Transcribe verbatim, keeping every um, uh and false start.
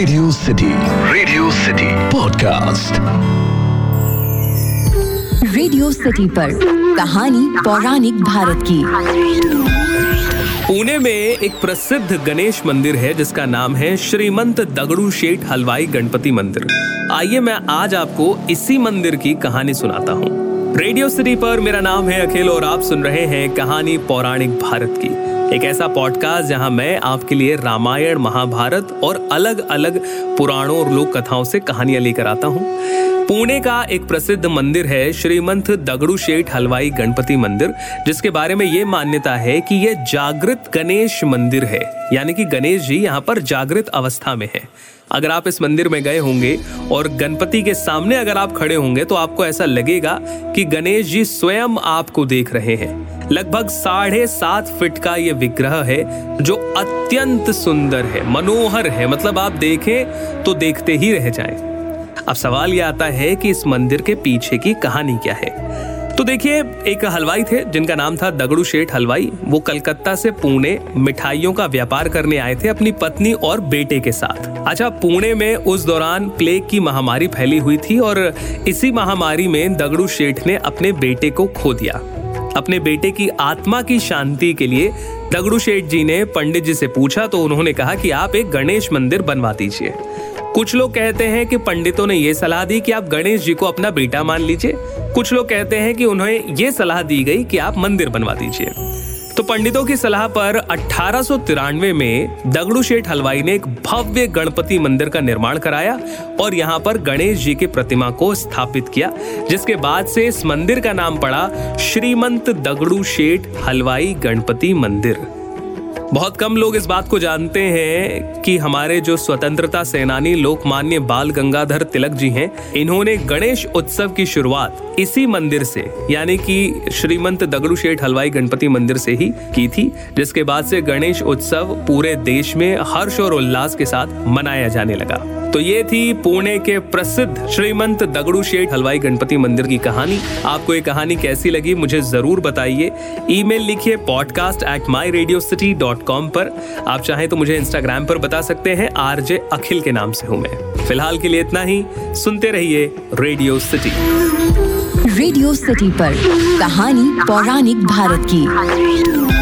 Radio city radio city podcast. Radio city पर कहानी पौराणिक भारत की। पुणे में एक प्रसिद्ध गणेश मंदिर है जिसका नाम है श्रीमंत दगड़ूशेठ हलवाई गणपति मंदिर। आइए मैं आज आपको इसी मंदिर की कहानी सुनाता हूँ। रेडियो सिटी पर मेरा नाम है अखिल और आप सुन रहे हैं कहानी पौराणिक भारत की, एक ऐसा पॉडकास्ट जहाँ मैं आपके लिए रामायण, महाभारत और अलग अलग पुराणों और लोक कथाओं से कहानियाँ लेकर आता हूँ। पुणे का एक प्रसिद्ध मंदिर है श्रीमंत दगड़ूशेठ हलवाई गणपति मंदिर, जिसके बारे में ये मान्यता है कि यह जागृत गणेश मंदिर है, यानी कि गणेश जी यहाँ पर जागृत अवस्था में है। अगर आप इस मंदिर में गए होंगे और गणपति के सामने अगर आप खड़े होंगे तो आपको ऐसा लगेगा कि गणेश जी स्वयं आपको देख रहे हैं। लगभग साढ़े सात फीट का ये विग्रह है जो अत्यंत सुंदर है, मनोहर है, मतलब आप देखें तो देखते ही रह जाएं। अब सवाल यह आता है कि इस मंदिर के पीछे की कहानी क्या है। तो देखिए, एक हलवाई थे जिनका नाम था दगड़ूशेठ हलवाई। वो कलकत्ता से पुणे मिठाइयों का व्यापार करने आए थे अपनी पत्नी और बेटे के साथ। अच्छा, पुणे में उस दौरान प्लेग की महामारी फैली हुई थी और इसी महामारी में दगड़ूशेठ ने अपने बेटे को खो दिया। अपने बेटे की आत्मा की शांति के लिए दगड़ूशेठ जी ने पंडित जी से पूछा तो उन्होंने कहा कि आप एक गणेश मंदिर बनवा दीजिए। कुछ लोग कहते हैं कि पंडितों ने ये सलाह दी कि आप गणेश जी को अपना बेटा मान लीजिए, कुछ लोग कहते हैं कि उन्हें ये सलाह दी गई कि आप मंदिर बनवा दीजिए। तो पंडितों की सलाह पर अठारह सौ तिरानवे में दगड़ूशेठ हलवाई ने एक भव्य गणपति मंदिर का निर्माण कराया और यहाँ पर गणेश जी की प्रतिमा को स्थापित किया, जिसके बाद से इस मंदिर का नाम पड़ा श्रीमंत दगड़ूशेठ हलवाई गणपति मंदिर। बहुत कम लोग इस बात को जानते हैं कि हमारे जो स्वतंत्रता सेनानी लोकमान्य बाल गंगाधर तिलक जी हैं, इन्होंने गणेश उत्सव की शुरुआत इसी मंदिर से, यानी कि श्रीमंत दगड़ूशेठ हलवाई गणपति मंदिर से ही की थी, जिसके बाद से गणेश उत्सव पूरे देश में हर्ष और उल्लास के साथ मनाया जाने लगा। तो ये थी पुणे के प्रसिद्ध श्रीमंत दगड़ूशेठ हलवाई गणपति मंदिर की कहानी। आपको ये कहानी कैसी लगी मुझे जरूर बताइए। ईमेल लिखिए podcast at my radio city dot com पर। आप चाहें तो मुझे इंस्टाग्राम पर बता सकते हैं, आरजे अखिल के नाम से हूँ मैं। फिलहाल के लिए इतना ही। सुनते रहिए रेडियो सिटी। रेडियो सिटी पर कहानी पौराणिक भारत की।